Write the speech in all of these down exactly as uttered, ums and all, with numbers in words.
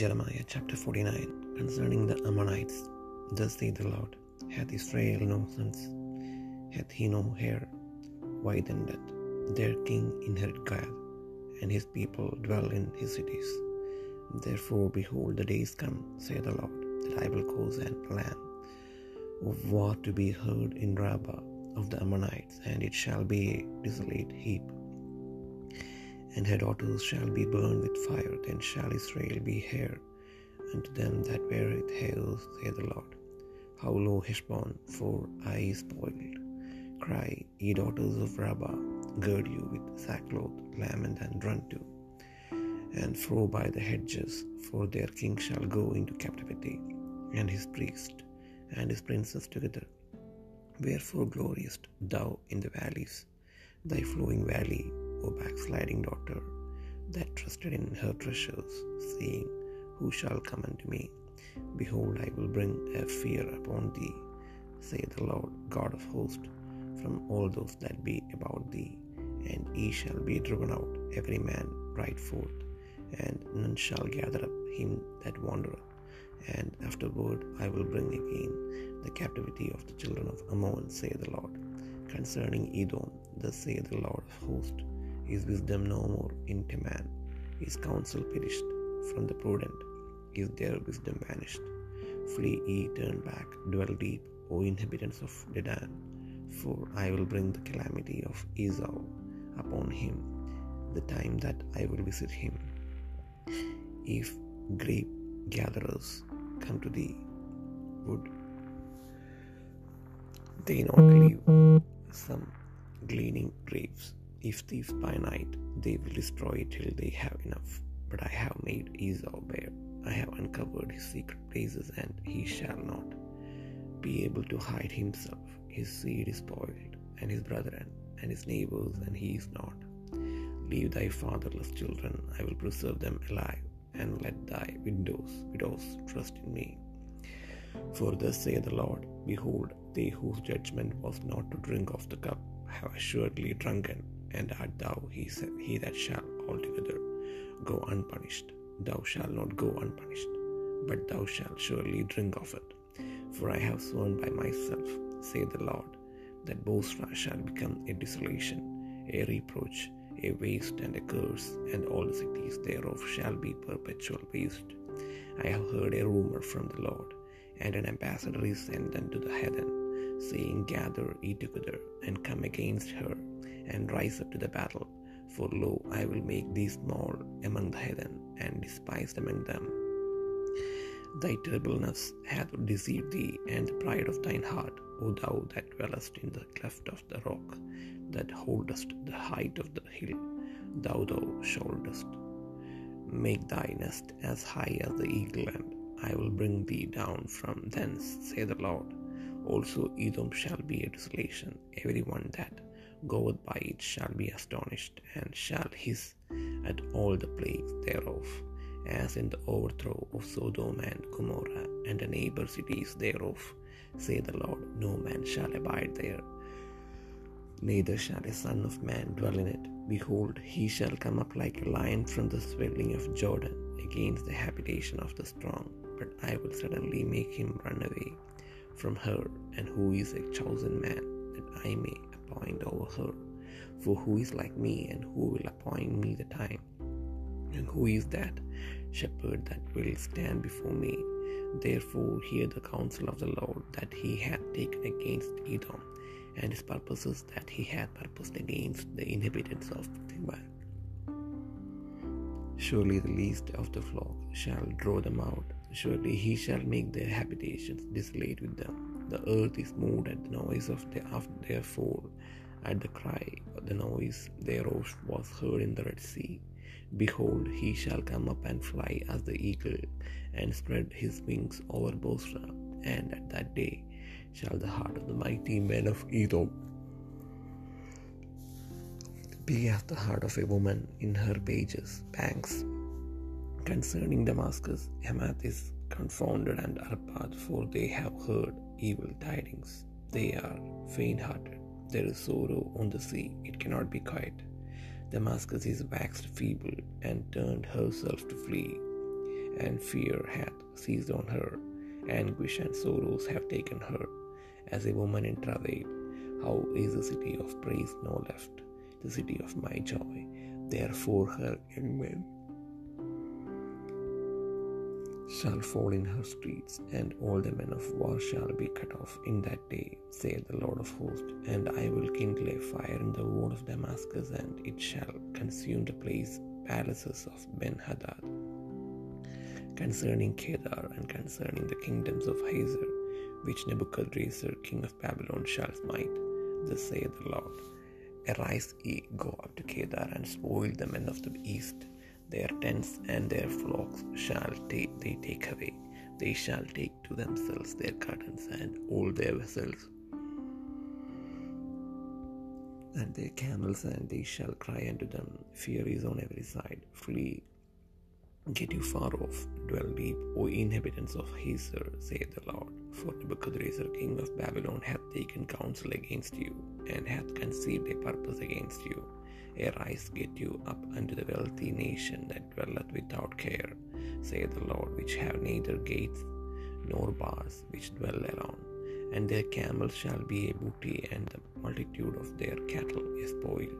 Jeremiah chapter forty-nine, concerning the Ammonites, thus saith the Lord, hath Israel no sons? Hath he no heir? Why then doth their king inherit Gath, and his people dwell in his cities? Therefore, behold, the days come, saith the Lord, that I will cause an alarm of war to be heard in Rabbah of the Ammonites, and it shall be a desolate heap, and her daughters shall be burned with fire. Then shall Israel be heir unto them that weareth hairs, saith the Lord. How low Heshbon, for I is spoiled. Cry, ye daughters of Rabbah, gird you with sackcloth, lament, and run to, and throw by the hedges, for their king shall go into captivity, and his priest and his princes together. Wherefore gloriest thou in the valleys, thy flowing valley, O backsliding daughter, that trusted in her treasures, saying, Who shall come unto me? Behold, I will bring a fear upon thee, saith the Lord God of hosts, from all those that be about thee, and he shall be driven out, every man right forth, and none shall gather up him that wandereth. And afterward I will bring again the captivity of the children of Ammon, saith the Lord. Concerning Edom, thus saith the Lord of hosts, His wisdom no more in Teman, his counsel perished from the prudent, is their wisdom vanished. Flee ye, turn back, dwell deep, O inhabitants of Dedan, for I will bring the calamity of Esau upon him, the time that I will visit him. If grape gatherers come to thee, would they not leave some gleaning grapes? If thieves by night, they will destroy it till they have enough. But I have made Esau bare, I have uncovered his secret places, and he shall not be able to hide himself. His seed is spoiled, and his brethren, and his neighbors, and he is not. Leave thy fatherless children, I will preserve them alive, and let thy widows, widows trust in me. For thus saith the Lord, Behold, they whose judgment was not to drink of the cup have assuredly drunken, and art thou he, he that shall altogether go unpunished. Thou shalt not go unpunished, but thou shalt surely drink of it. For I have sworn by myself, saith the Lord, that Bozrah shall become a desolation, a reproach, a waste, and a curse, and all the cities thereof shall be perpetual waste. I have heard a rumor from the Lord, and an ambassador is sent unto the heathen, saying, Gather ye together, and come against her, and rise up to the battle. For lo, I will make thee small among the heathen, and despised among them. Thy turbulence hath deceived thee, and the pride of thine heart, O thou that dwellest in the cleft of the rock, that holdest the height of the hill, thou thou shouldest make thy nest as high as the eagle, and I will bring thee down from thence, saith the Lord. Also Edom shall be a desolation, every one that goeth by it shall be astonished, and shall hiss at all the plagues thereof, as in the overthrow of Sodom and Gomorrah, and the neighbor cities thereof, saith the Lord. No man shall abide there, neither shall a son of man dwell in it. Behold, he shall come up like a lion from the swelling of Jordan, against the habitation of the strong, but I will suddenly make him run away from her. And who is a chosen man, that I may appoint over her? For who is like me, and who will appoint me the time? And who is that shepherd that will stand before me? Therefore hear the counsel of the Lord that he hath taken against Edom, and his purposes that he hath purposed against the inhabitants of Teman. Surely the least of the flock shall draw them out, surely he shall make their habitations desolate with them. The earth is moved at the noise of their, of their fall, at the cry, the noise thereof was heard in the Red Sea. Behold, he shall come up and fly as the eagle, and spread his wings over Bozrah, and at that day shall the heart of the mighty men of Edom be as the heart of a woman in her pages, banks. Concerning Damascus, Hamath is confounded, and Arpad, for they have heard evil tidings. They are faint-hearted. There is sorrow on the sea, it cannot be quiet. Damascus is waxed feeble, and turned herself to flee, and fear hath seized on her, anguish and sorrows have taken her, as a woman in travail. How is the city of praise now left, the city of my joy? Therefore her young men shall fall in her streets, and all the men of war shall be cut off in that day, saith the Lord of hosts. And I will kindle a fire in the wall of Damascus, and it shall consume the place, palaces of Ben-Hadad. Concerning Kedar and concerning the kingdoms of Hazor, which Nebuchadrezzar king of Babylon shall smite, thus saith the Lord. Arise ye, go up to Kedar, and spoil the men of the east. Their tents and their flocks shall take, they take away. They shall take to themselves their curtains and all their vessels and their camels, and they shall cry unto them. Fear is on every side. Flee, get you far off. Dwell deep, O inhabitants of Hazor, saith the Lord. For Nebuchadrezzar king of Babylon hath taken counsel against you, and hath conceived a purpose against you. Arise, get you up unto the wealthy nation that dwelleth without care, saith the Lord, which have neither gates nor bars, which dwell alone. And their camels shall be a booty, and the multitude of their cattle a spoil.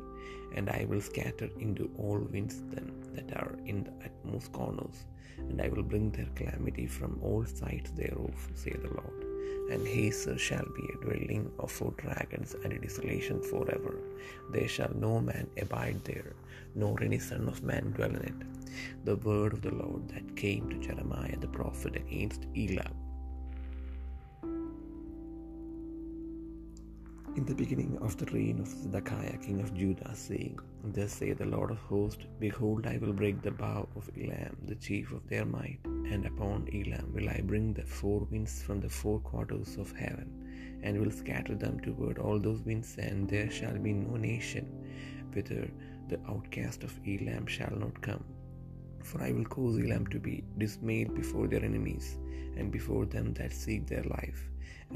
And I will scatter into all winds them that are in the utmost corners, and I will bring their calamity from all sides thereof, saith the Lord. And Hazor shall be a dwelling of four dragons, and a desolation forever. There shall no man abide there, nor any son of man dwell in it. The word of the Lord that came to Jeremiah the prophet against Elam. In the beginning of the reign of Zedekiah king of Judah, saying, Thus saith the Lord of hosts, Behold, I will break the bow of Elam, the chief of their might, and upon Elam will I bring the four winds from the four quarters of heaven, and will scatter them toward all those winds, and there shall be no nation whither the outcast of Elam shall not come. For I will cause Elam to be dismayed before their enemies, and before them that seek their life.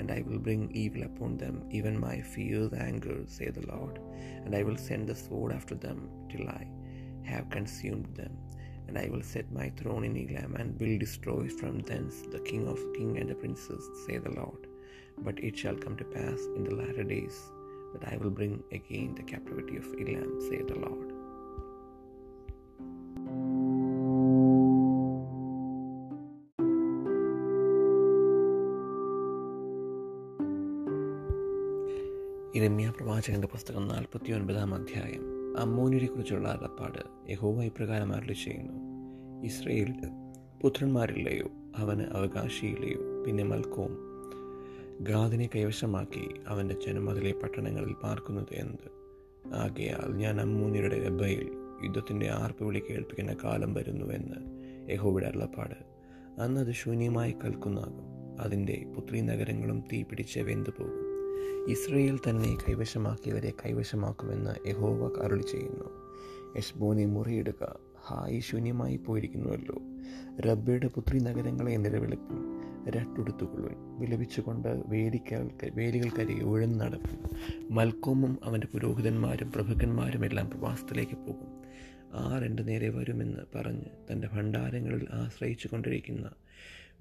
And I will bring evil upon them, even my fierce anger, saith the Lord. And I will send the sword after them, till I have consumed them. And I will set my throne in Elam, and will destroy from thence the king of kings and the princes, saith the Lord. But it shall come to pass in the latter days, that I will bring again the captivity of Elam, saith the Lord. യിരെമ്യാ പ്രവാചകന്റെ പുസ്തകം നാൽപ്പത്തി ഒൻപതാം അധ്യായം. അമ്മോനിനെ കുറിച്ചുള്ള അറപ്പാട്. യഹോവ ഇപ്രകാരം അരുളിച്ചെയ്യുന്നു: ഇസ്രയേലിന് പുത്രന്മാരില്ലയോ? അവന് അവകാശിയില്ലയോ? പിന്നെ മൽക്കോം ഗാദിനെ കൈവശമാക്കി, അവൻ്റെ ജനമതിലെ പട്ടണങ്ങളിൽ പാർക്കുന്നത് എന്ത്? ആകയാൽ ഞാൻ അമ്മോനിയുടെ രബ്ബയിൽ യുദ്ധത്തിൻ്റെ ആർപ്പുവിളി കേൾപ്പിക്കുന്ന കാലം വരുന്നുവെന്ന് യഹോവയുടെ അരുളപ്പാട്. അന്ന് അത് ശൂന്യമായി കൽക്കുന്നാകും, അതിൻ്റെ പുത്രീ നഗരങ്ങളും തീ പിടിച്ച് വെന്തുപോകും. ഇസ്രയേൽ തന്നെ കൈവശമാക്കിയവരെ കൈവശമാക്കുമെന്ന് യഹോവ അരുളി ചെയ്യുന്നു. ഹെശ്ബോനെ മുറിയെടുക്ക, ഹായി ശൂന്യമായി പോയിരിക്കുന്നുവല്ലോ. റബ്ബയുടെ പുത്രി നഗരങ്ങളെ നിലവിളിക്കും, രട്ടുടുത്തുകൊള്ളുവിൻ, വിലപിച്ചുകൊണ്ട് വേലിക്കൽ വേലികൾക്കരികെ ഉഴന്ന് നടക്കും. മൽക്കോമും അവൻ്റെ പുരോഹിതന്മാരും പ്രഭുക്കന്മാരുമെല്ലാം പ്രവാസത്തിലേക്ക് പോകും. ആർ എൻ്റെ നേരെ വരുമെന്ന് പറഞ്ഞ് തൻ്റെ ഭണ്ഡാരങ്ങളിൽ ആശ്രയിച്ചു കൊണ്ടിരിക്കുന്ന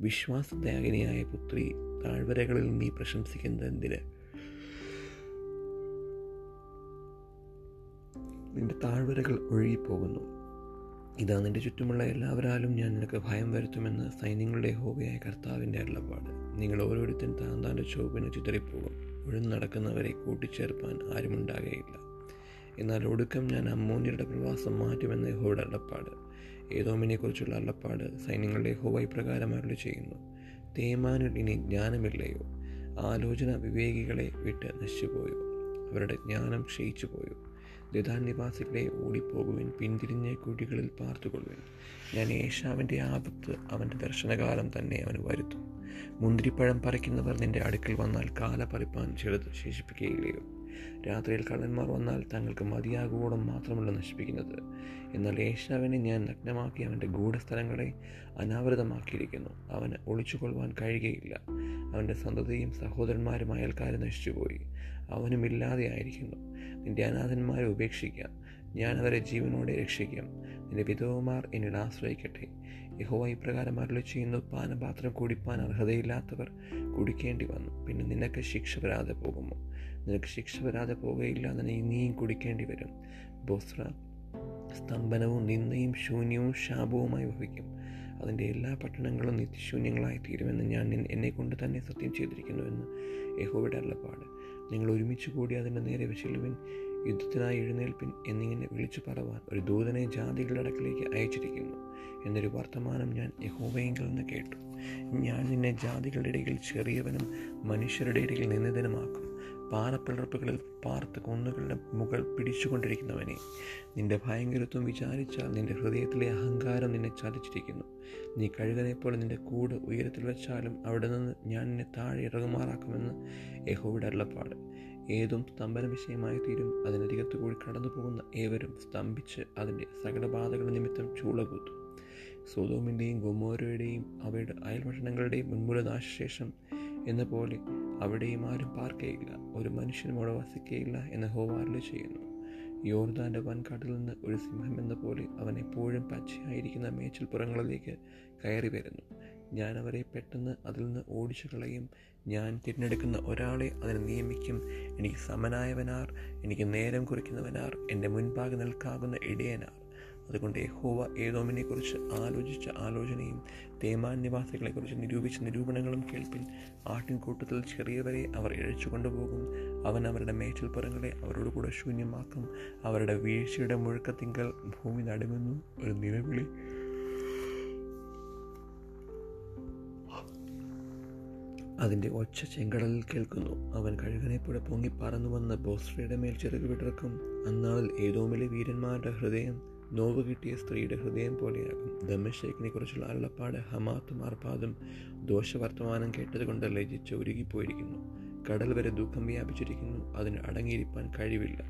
വിശ്വാസത്യാഗിനിയായ പുത്രി താഴ്വരകളിൽ നീ പ്രശംസിക്കുന്നതെന്തിന്? നിന്റെ താഴ്വരകൾ ഒഴുകിപ്പോകുന്നു. ഇതാ, നിന്റെ ചുറ്റുമുള്ള എല്ലാവരാലും ഞാൻ നിനക്ക് ഭയം വരുത്തുമെന്ന് സൈന്യങ്ങളുടെ യഹോവയായ കർത്താവിൻ്റെ അരുളപ്പാട്. നിങ്ങൾ ഓരോരുത്തൻ താൻ താൻ്റെ ചുവപ്പിന് ചിതറിപ്പോകും, ഉഴന്ന് നടക്കുന്നവരെ കൂട്ടിച്ചേർപ്പാൻ ആരുമുണ്ടാകുകയില്ല. എന്നാൽ ഒടുക്കം ഞാൻ അമ്മോന്യരുടെ പ്രവാസം മാറ്റുമെന്ന് യഹോവയുടെ അരുളപ്പാട്. ഏദോമിനെക്കുറിച്ചുള്ള അരുളപ്പാട്. സൈന്യങ്ങളുടെ യഹോവ ഇപ്രകാരം അരുളിച്ചെയ്യുന്നു: തേമാനിൽ ഇനി ജ്ഞാനമില്ലയോ? ആലോചന വിവേകികളെ വിട്ട് നശിച്ചുപോയോ? അവരുടെ ജ്ഞാനം ക്ഷയിച്ചു പോയോ? ദദാൻ നിവാസികളെ ഓടിപ്പോകുവിൻ, പിന്തിരിഞ്ഞ കുഴികളിൽ പാർത്തുകൊള്ളുവിൻ. ഞാൻ ഏശാവിൻ്റെ ആപത്ത് അവൻ്റെ ദർശനകാലം തന്നെ അവന് വരുത്തും. മുന്തിരിപ്പഴം പറിക്കുന്നവർ നിൻ്റെ അടുക്കൽ വന്നാൽ കാല പറിപ്പാൻ ചിലത് ശേഷിപ്പിക്കുകയില്ലയോ? രാത്രിയിൽ കള്ളന്മാർ വന്നാൽ തങ്ങൾക്ക് മതിയാകുവോളം മാത്രമല്ല നശിപ്പിക്കുന്നത്. എന്നാൽ ഏശാവിനെ ഞാൻ നഗ്നമാക്കി അവൻ്റെ ഗൂഢസ്ഥലങ്ങളെ അനാവൃതമാക്കിയിരിക്കുന്നു. അവന് ഒളിച്ചുകൊള്ളുവാൻ കഴിയുകയില്ല. അവൻ്റെ സന്തതിയും സഹോദരന്മാരും അയൽക്കാരും നശിച്ചുപോയി, അവനും ഇല്ലാതെയായിരിക്കുന്നു. നിന്റെ അനാഥന്മാരെ ഉപേക്ഷിക്കാം, ഞാൻ അവരെ ജീവനോടെ രക്ഷിക്കാം. നിന്റെ വിധവമാർ എന്നിൽ ആശ്രയിക്കട്ടെ. യഹോവ ഇപ്രകാരം അരുളി ചെയ്യുന്നു, പാനപാത്രം കുടിപ്പാൻ അർഹതയില്ലാത്തവർ കുടിക്കേണ്ടി വന്നു. പിന്നെ നിനക്ക് ശിക്ഷ വരാതെ പോകുമോ? നിനക്ക് ശിക്ഷ വരാതെ പോകുകയില്ല, നിന്നെ ഇനിയും കുടിക്കേണ്ടി വരും. ബൊസ്ര സ്തംഭനവും നിന്ദയും ശൂന്യവും ശാപവുമായി ഭവിക്കും. അതിൻ്റെ എല്ലാ പട്ടണങ്ങളും നിത്യശൂന്യങ്ങളായി തീരുമെന്ന് ഞാൻ എന്നെക്കൊണ്ട് തന്നെ സത്യം ചെയ്തിരിക്കുന്നുവെന്ന് യഹോവയുടെ അരുളപ്പാട്. നിങ്ങൾ ഒരുമിച്ച് കൂടി അതിൻ്റെ നേരെ വശിലുവിൻ, യുദ്ധത്തിനായി എഴുന്നേൽപ്പിൻ എന്നിങ്ങനെ വിളിച്ചു പറവാൻ ഒരു ദൂതനെ ജാതികളുടെ അടുക്കലേക്ക് അയച്ചിരിക്കുന്നു എന്നൊരു വർത്തമാനം ഞാൻ യഹോവയെങ്കിൽ നിന്ന് കേട്ടു. ഞാൻ നിന്നെ ജാതികളുടെ ഇടയിൽ ചെറിയവനും മനുഷ്യരുടെ ഇടയിൽ നിന്ദിതനുമാക്കും. പാറപ്പിളർപ്പുകളിൽ പാർത്ത് കുന്നുകളുടെ മുകൾ പിടിച്ചുകൊണ്ടിരിക്കുന്നവനെ, നിന്റെ ഭയങ്കരത്വം വിചാരിച്ചാൽ നിന്റെ ഹൃദയത്തിലെ അഹങ്കാരം നിന്നെ ചതിച്ചിരിക്കുന്നു. നീ കഴുകനെപ്പോലെ നിന്റെ കൂട് ഉയരത്തിൽ വെച്ചാലും അവിടെ നിന്ന് ഞാൻ നിന്നെ താഴെ ഇറങ്ങുമാറാക്കുമെന്ന് യഹോവയുടെ അരുളപ്പാട്. ഏതും സ്തംഭന വിഷയമായി തീരും. അതിനരികത്ത് കൂടി കടന്നു പോകുന്ന ഏവരും സ്തംഭിച്ച് അതിൻ്റെ സകടബാധകൾ നിമിത്തം ചൂളകൂത്തും. സൊദോമിൻ്റെയും ഗൊമോരയുടെയും അവയുടെ അയൽപട്ടണങ്ങളുടെയും ഉന്മൂലനാശേഷം എന്ന പോലെ അവിടെയും ആരും പാർക്കുകയില്ല, ഒരു മനുഷ്യനും അവിടെ വസിക്കുകയില്ല എന്ന് യഹോവ അരുളി ചെയ്യുന്നു. യോർദാൻ്റെ വൻകാട്ടിൽ നിന്ന് ഒരു സിംഹം എന്ന പോലെ അവൻ എപ്പോഴും പച്ചയായിരിക്കുന്ന മേച്ചിൽപ്പുറങ്ങളിലേക്ക് കയറി വരുന്നു. ഞാൻ അവരെ പെട്ടെന്ന് അതിൽ നിന്ന് ഓടിച്ചു കളയും. ഞാൻ തിരഞ്ഞെടുക്കുന്ന ഒരാളെ അതിനെ നിയമിക്കും. എനിക്ക് സമനായവനാർ, എനിക്ക് നേരം കുറിക്കുന്നവനാർ, എൻ്റെ മുൻപാകെ നിൽക്കാകുന്ന ഇടയനാർ. അതുകൊണ്ട് യഹോവ ഏദോമിനെക്കുറിച്ച് ആലോചിച്ച ആലോചനയും തേമാൻ നിവാസികളെക്കുറിച്ച് നിരൂപിച്ച നിരൂപണങ്ങളും കേൾപ്പിൻ. ആട്ടിൻകൂട്ടത്തിൽ ചെറിയവരെ അവർ ഇഴച്ചു കൊണ്ടുപോകും. അവൻ അവരുടെ മേച്ചിൽപ്പുറങ്ങളെ അവരോട് കൂടെ ശൂന്യമാക്കും. അവരുടെ വീഴ്ചയുടെ മുഴക്കത്തിങ്കൽ ഭൂമി നടുങ്ങുന്നു. ഒരു നിലവിളി അതിൻ്റെ ഒച്ച ചെങ്കടലിൽ കേൾക്കുന്നു. അവൻ കഴുകനെപ്പോലെ പൊങ്ങി പറന്നു വന്ന ബൊസ്രയുടെ മേൽ ചെറുകു വിടർക്കും. അന്നാളിൽ ഏദോമിലെ വീരന്മാരുടെ ഹൃദയം നോവ് കിട്ടിയ സ്ത്രീയുടെ ഹൃദയം പോലെയാകും. ദമശ്‌കിനെ കുറിച്ചുള്ള അരുളപ്പാട്. ഹമാത്തും അർപ്പാദും ദോഷവർത്തമാനം കേട്ടതുകൊണ്ട് ലജ്ജിച്ച് ഉരുകിപ്പോയിരിക്കുന്നു. കടൽ വരെ ദുഃഖം വ്യാപിച്ചിരിക്കുന്നു, അതിന് അടങ്ങിയിരിക്കാൻ കഴിവില്ല.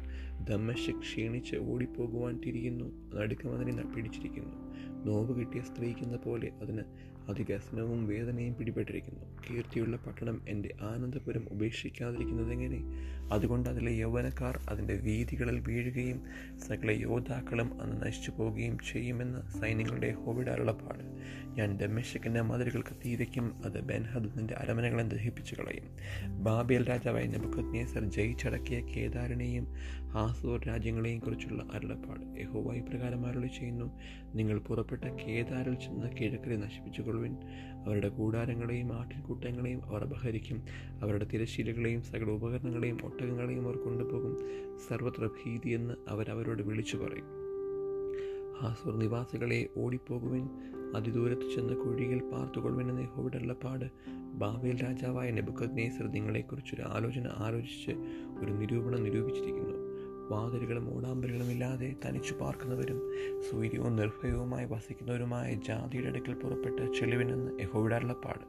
ദമശ്‌ക് ക്ഷീണിച്ച് ഓടിപ്പോകുവാൻ തിരിയുന്നു, നടുക്കം അതിനെ പിടിച്ചിരിക്കുന്നു. നോവ് കിട്ടിയ സ്ത്രീയെന്ന പോലെ അതിന് അതികസനവും വേദനയും പിടിപെട്ടിരിക്കുന്നു. കീർത്തിയുള്ള പട്ടണം എൻ്റെ ആനന്ദപുരം ഉപേക്ഷിക്കാതിരിക്കുന്നതെങ്ങനെ? അതുകൊണ്ട് അതിലെ യൗവനക്കാർ അതിൻ്റെ വീഥികളിൽ വീഴുകയും സകല യോദ്ധാക്കളും അന്ന് നശിച്ചു പോവുകയും ചെയ്യുമെന്ന് സൈന്യങ്ങളുടെ യഹോവയുടെ അരുളപ്പാട്. ഞാൻ ദമശ്‌കിൻ്റെ മതിലുകൾക്ക് തീ വയ്ക്കും, അത് ബെൻഹദദിൻ്റെ അരമനകളെ ദഹിപ്പിച്ചു കളയും. ബാബേൽ രാജാവായ നെബൂഖദ്നേസർ ജയിച്ചടക്കിയ കേദാരിനെയും ഹാസോർ രാജ്യങ്ങളെയും കുറിച്ചുള്ള അരുളപ്പാട്. യഹോവ ഇപ്രകാരം അരുളി ചെയ്യുന്നു, നിങ്ങൾ പുറപ്പെട്ട കേദാരിൽ ചെന്ന് കിഴക്കരെ നശിപ്പിച്ചുകൊള്ളുവിൻ. അവരുടെ കൂടാരങ്ങളെയും ആട്ടിൻകൂട്ടങ്ങളെയും അവർ അപഹരിക്കും. അവരുടെ തിരശ്ശീലകളെയും സകല ഉപകരണങ്ങളെയും ഒട്ടകങ്ങളെയും അവർ കൊണ്ടുപോകും. സർവത്ര ഭീതിയെന്ന് അവരവരോട് വിളിച്ചു പറയും. ഹാസോർ നിവാസികളെ, ഓടിപ്പോകുവിൻ, അതിദൂരത്ത് ചെന്ന് കുഴിയിൽ പാർത്തുകൊള്ളുവെന്ന് യഹോവയുടെ അരുളപ്പാട്. ബാബേൽ രാജാവായ നെബൂഖദ്നേസർ നിങ്ങളെക്കുറിച്ചൊരു ആലോചന ആലോചിച്ച് ഒരു നിരൂപണം നിരൂപിച്ചിരിക്കുന്നു. വാതിലുകളും ഓടാമ്പലുകളും ഇല്ലാതെ തനിച്ചു പാർക്കുന്നവരും സൂര്യവും നിർഭയവുമായി വസിക്കുന്നവരുമായ ജാതിയുടെ അടുക്കൽ പുറപ്പെട്ട് ചെളിവിനെന്ന് യഹോവയുടെ അരുളപ്പാട്.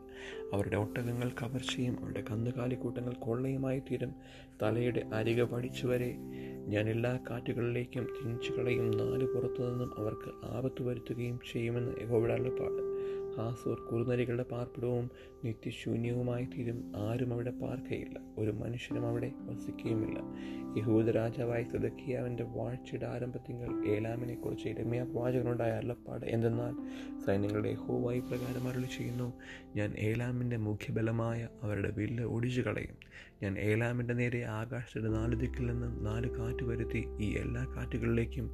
അവരുടെ ഒട്ടകങ്ങൾ കവർച്ചയും അവരുടെ കന്നുകാലിക്കൂട്ടങ്ങൾ കൊള്ളയുമായി തീരും. തലയുടെ അരിക വടിച്ചുവരെ ഞാൻ എല്ലാ കാറ്റുകളിലേക്കും തിരിച്ചു കളയും. നാല് പുറത്തു നിന്നും അവർക്ക് ആപത്ത് വരുത്തുകയും ചെയ്യുമെന്ന് യഹോവയുടെ അരുളപ്പാട്. ഹാസോർ കുറുനരികളുടെ പാർപ്പിടവും നിത്യശൂന്യവുമായി തീരും. ആരും അവിടെ പാർക്കുകയില്ല, ഒരു മനുഷ്യനും അവിടെ വസിക്കുകയുമില്ല. യഹൂദ രാജാവായ സെദക്കിയാവിൻ്റെ വാഴ്ചയുടെ ആരംഭത്തിങ്കൽ ഏലാമിനെക്കുറിച്ച് ഇരമ്യാ പ്രവാചകനുണ്ടായ അരുളപ്പാട് എന്തെന്നാൽ, സൈന്യങ്ങളുടെ യഹോവ ഇപ്രകാരം അരുളി ചെയ്യുന്നു, ഞാൻ ഏലാമിൻ്റെ മുഖ്യബലമായ അവരുടെ വില്ല് ഒടിച്ചു കളയും. ഞാൻ ഏലാമിൻ്റെ നേരെ ആകാശത്തിൻ്റെ നാല് ദിക്കിൽ നിന്നും നാല് കാറ്റ് വരുത്തി ഈ എല്ലാ കാറ്റുകളിലേക്കും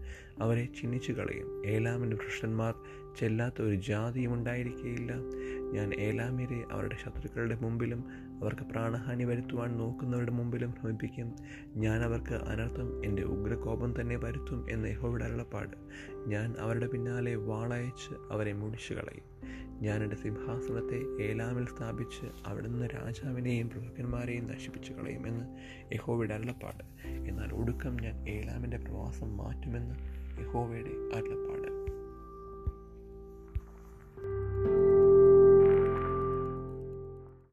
അവരെ ചിന്നിച്ചു കളയും. ഏലാമിൻ്റെ ദുഷ്ടന്മാർ ചെല്ലാത്ത ഒരു ജാതിയും ഉണ്ടായിരിക്കുകയില്ല. ഞാൻ ഏലാമിനെ അവരുടെ ശത്രുക്കളുടെ മുമ്പിലും അവർക്ക് പ്രാണഹാനി വരുത്തുവാൻ നോക്കുന്നവരുടെ മുമ്പിലും ഭ്രമിപ്പിക്കും. ഞാൻ അവർക്ക് അനർത്ഥം, എൻ്റെ ഉഗ്രകോപം തന്നെ വരുത്തും എന്ന് യഹോവയുടെ അരുളപ്പാട്. ഞാൻ അവരുടെ പിന്നാലെ വാളയച്ച് അവരെ മുടിച്ചു കളയും. ഞാൻ എൻ്റെ സിംഹാസനത്തെ ഏലാമിൽ സ്ഥാപിച്ച് അവിടുന്ന് രാജാവിനെയും പ്രഭുക്കന്മാരെയും നശിപ്പിച്ചു കളയുമെന്ന് യഹോവയുടെ അരുളപ്പാട്. എന്നാൽ ഒടുക്കം ഞാൻ ഏലാമിൻ്റെ പ്രവാസം മാറ്റുമെന്ന് യഹോവയുടെ അരുളപ്പാട്.